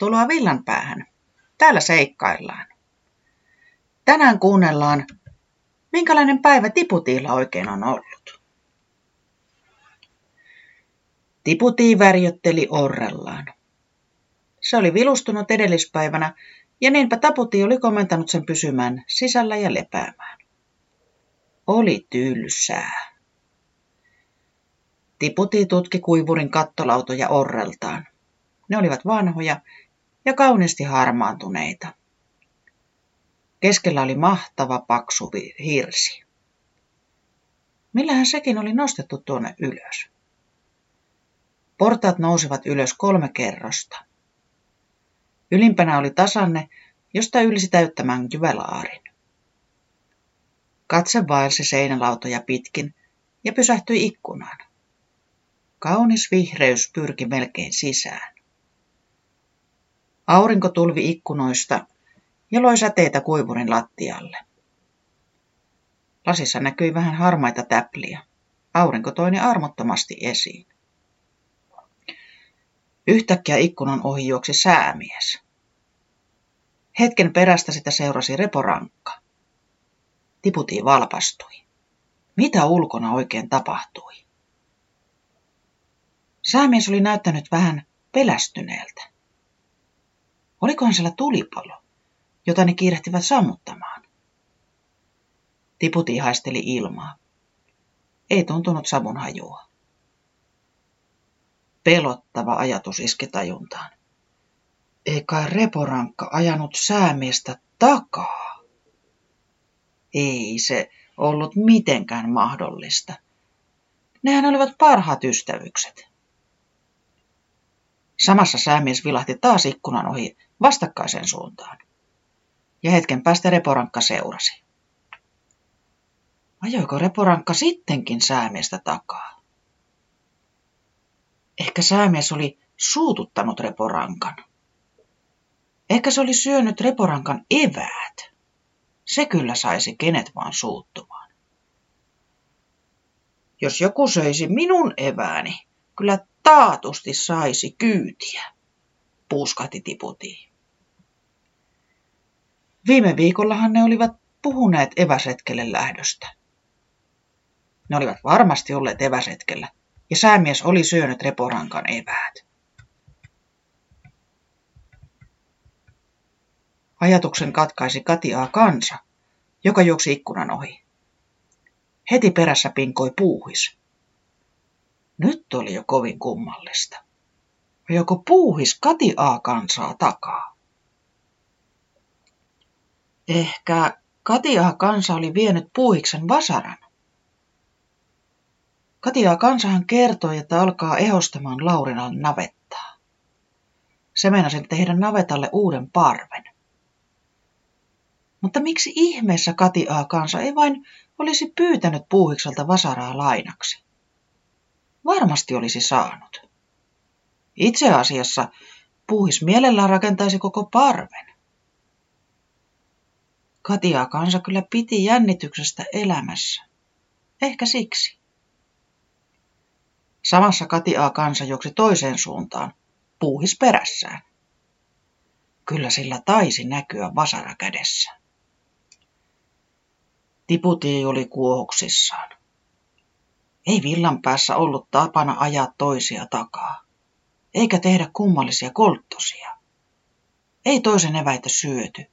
Tervetuloa villan päähän. Täällä seikkaillaan. Tänään kuunnellaan, minkälainen päivä Tiputiilla oikein on ollut. Tiputii värjötteli orrellaan. Se oli vilustunut edellispäivänä ja niinpä Taputi oli komentanut sen pysymään sisällä ja lepäämään. Oli tylsää. Tiputi tutki kuivurin kattolautoja orreltaan. Ne olivat vanhoja ja kauniisti harmaantuneita. Keskellä oli mahtava paksu hirsi. Millähän sekin oli nostettu tuonne ylös? Portaat nousivat ylös 3 kerrosta. Ylimpänä oli tasanne, josta ylsi täyttämään jyvälaarin. Katse vaelsi seinälautoja pitkin ja pysähtyi ikkunaan. Kaunis vihreys pyrki melkein sisään. Aurinko tulvi ikkunoista ja loi säteitä kuivurin lattialle. Lasissa näkyi vähän harmaita täpliä. Aurinko toi ne armottomasti esiin. Yhtäkkiä ikkunan ohi juoksi säämies. Hetken perästä sitä seurasi reporankka. Tiputi valpastui. Mitä ulkona oikein tapahtui? Säämies oli näyttänyt vähän pelästyneeltä. Olikohan siellä tulipalo, jota ne kiirehtivät sammuttamaan? Tiputi haisteli ilmaa. Ei tuntunut savun hajua. Pelottava ajatus iski tajuntaan. Eikä reporankka ajanut säämiestä takaa? Ei se ollut mitenkään mahdollista. Nehän olivat parhaat ystävykset. Samassa säämies vilahti taas ikkunan ohi vastakkaiseen suuntaan. Ja hetken päästä reporankka seurasi. Ajoiko reporankka sittenkin säämiestä takaa? Ehkä säämies oli suututtanut reporankan. Ehkä se oli syönyt reporankan eväät. Se kyllä saisi kenet vaan suuttumaan. Jos joku söisi minun evääni, kyllä taatusti saisi kyytiä, puuskahti Tiputi. Viime viikollahan ne olivat puhuneet eväsretkelle lähdöstä. Ne olivat varmasti olleet eväsretkellä, ja säämies oli syönyt reporankan eväät. Ajatuksen katkaisi Katiaa kansa, joka juoksi ikkunan ohi. Heti perässä pinkoi puuhis. Nyt oli jo kovin kummallista. Joko puuhis Katiaa kansaa takaa? Ehkä Katiaa kansa oli vienyt puuhiksen vasaran. Katiaa kansahan kertoi, että alkaa ehostamaan Laurinan navettaa. Se meinasi tehdä navetalle uuden parven. Mutta miksi ihmeessä Katiaa kansa ei vain olisi pyytänyt puuhikselta vasaraa lainaksi? Varmasti olisi saanut. Itse asiassa puuhis mielellään rakentaisi koko parven. Katiaa kansa kyllä piti jännityksestä elämässä. Ehkä siksi. Samassa Katiaa kansa juoksi toiseen suuntaan, puuhis perässään. Kyllä sillä taisi näkyä vasara kädessä. Tiputi oli kuohuksissaan. Ei villan päässä ollut tapana ajaa toisia takaa, eikä tehdä kummallisia kolttosia. Ei toisen eväitä syöty,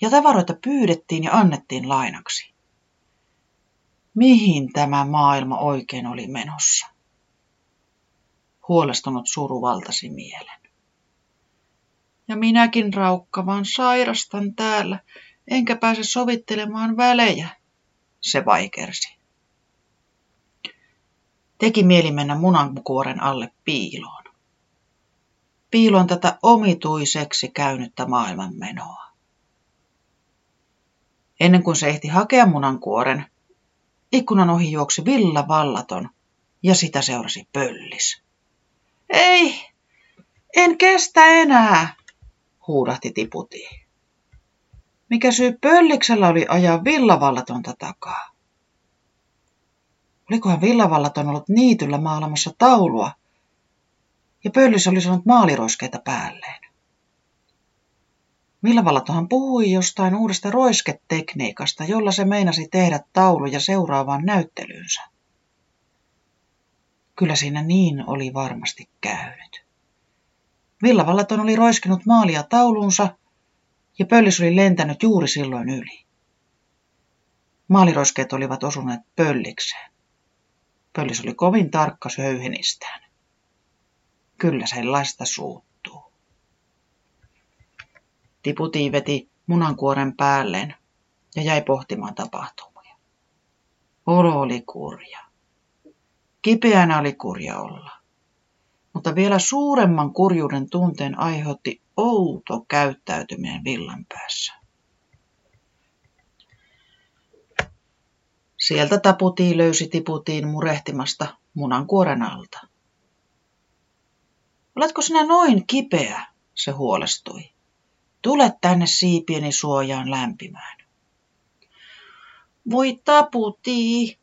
ja tavaroita pyydettiin ja annettiin lainaksi. Mihin tämä maailma oikein oli menossa? Huolestunut suru valtasi mielen. Ja minäkin, raukka, vaan sairastan täällä, enkä pääse sovittelemaan välejä, se vaikersi. Teki mieli mennä munankuoren alle piiloon. Piiloon tätä omituiseksi käynyttä maailmanmenoa. Ennen kuin se ehti hakea munankuoren, ikkunan ohi juoksi villa vallaton ja sitä seurasi pöllis. Ei, en kestä enää, huudahti Tiputi. Mikä syy pölliksellä oli ajaa villavallatonta takaa? Olikohan villavallaton ollut niityllä maalamassa taulua, ja pöllis oli saanut maaliroiskeita päälleen. Vilvalatohan puhui jostain uudesta roisketekniikasta, jolla se meinasi tehdä tauluja seuraavaan näyttelyynsä. Kyllä siinä niin oli varmasti käynyt. Villavallaton oli roiskinut maalia taulunsa ja pöllis oli lentänyt juuri silloin yli. Maaliroiskeet olivat osuneet pöllikseen. Pöllis oli kovin tarkka höyhenistään. Kyllä sellaista suuttuu. Tiputi veti munankuoren päälleen ja jäi pohtimaan tapahtumia. Olo oli kurja. Kipeänä oli kurja olla. Mutta vielä suuremman kurjuuden tunteen aiheutti outo käyttäytyminen villan päässä. Sieltä Taputi löysi Tiputiin murehtimasta munankuoren alta. "Oletko sinä noin kipeä?" se huolestui. "Tule tänne siipieni suojaan lämpimään." "Voi Taputi,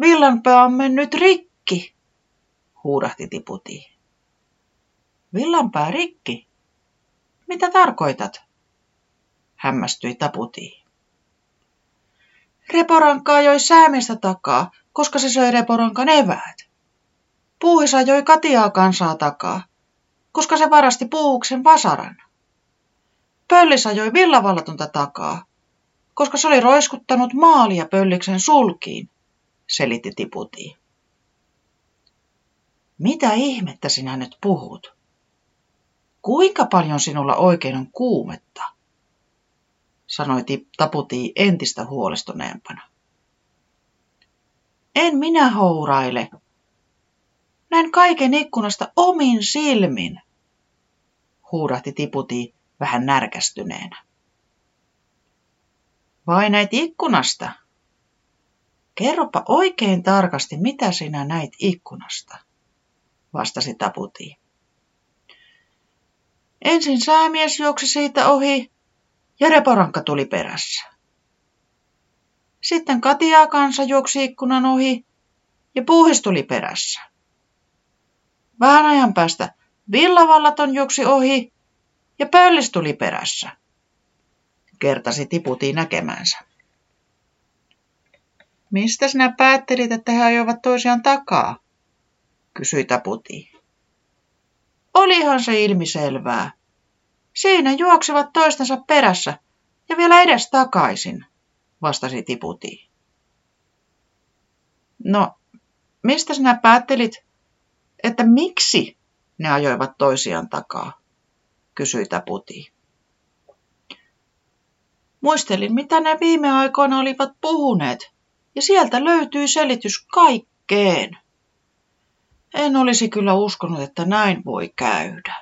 villanpää on mennyt rikki!" huudahti Tiputi. "Villanpää rikki? Mitä tarkoitat?" hämmästyi Taputi. "Reporankka ajoi säämistä takaa, koska se söi Reporankan eväät. Puuhis ajoi Katiaa kansaa takaa, koska se varasti Puuhuksen vasaran. Pöllis ajoi Villavallatonta takaa, koska se oli roiskuttanut maalia Pölliksen sulkiin," selitti Tiputi. "Mitä ihmettä sinä nyt puhut? Kuinka paljon sinulla oikein on kuumetta?" sanoi Taputi entistä huolestuneempana. "En minä houraile. Näin kaiken ikkunasta omin silmin," huudahti Tiputi vähän närkästyneenä. "Vai näit ikkunasta? Kerropa oikein tarkasti, mitä sinä näit ikkunasta," vastasi Taputi. "Ensin säämies juoksi siitä ohi ja Reporankka tuli perässä. Sitten Katiaa kanssa juoksi ikkunan ohi ja Puuhis tuli perässä. Vähän ajan päästä Villavallaton juoksi ohi ja Pöllis tuli perässä," kertasi Tiputi näkemänsä. "Mistä sinä päättelit, että he ajoivat toisiaan takaa?" kysyi Taputi. "Olihan se ilmiselvää. Siinä juoksivat toistensa perässä ja vielä edes takaisin," vastasi Tiputi. "No, mistä sinä päättelit, että miksi ne ajoivat toisiaan takaa?" kysyi Taputi. "Muistelin, mitä ne viime aikoina olivat puhuneet, ja sieltä löytyi selitys kaikkeen. En olisi kyllä uskonut, että näin voi käydä."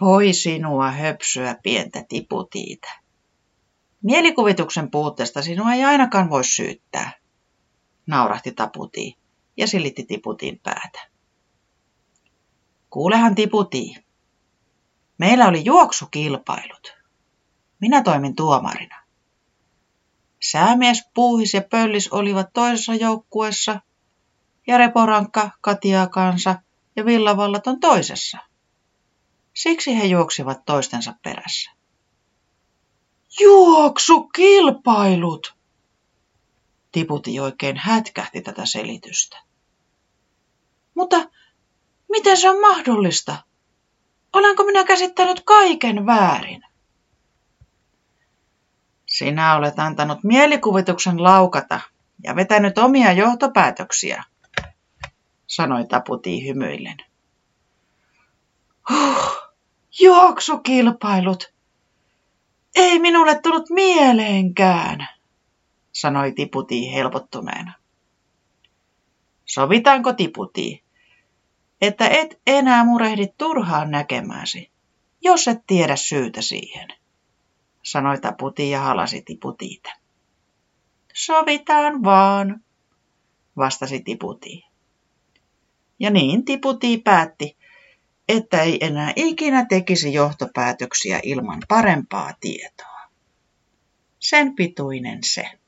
"Voi sinua, höpsyä pientä Tiputiitä. Mielikuvituksen puutteesta sinua ei ainakaan voi syyttää," naurahti Taputi ja silitti Tiputin päätä. "Kuulehan Tiputi, meillä oli juoksukilpailut. Minä toimin tuomarina. Säämies, Puuhis ja Pöllis olivat toisessa joukkueessa ja Reporankka, Katiaa kansa ja Villavallaton toisessa. Siksi he juoksivat toistensa perässä." "Juoksukilpailut!" Tiputi oikein hätkähti tätä selitystä. "Mutta miten se on mahdollista? Olenko minä käsittänyt kaiken väärin?" "Sinä olet antanut mielikuvituksen laukata ja vetänyt omia johtopäätöksiä," sanoi Taputi hymyillen. "Huh, juoksukilpailut! Ei minulle tullut mieleenkään," sanoi Tiputi helpottuneena. "Sovitaanko, Tiputi, että et enää murehdi turhaan näkemääsi, jos et tiedä syytä siihen?" sanoi Taputi ja halasi Tiputiitä. "Sovitaan vaan," vastasi Tiputi. Ja niin Tiputi päätti, että ei enää ikinä tekisi johtopäätöksiä ilman parempaa tietoa. Sen pituinen se.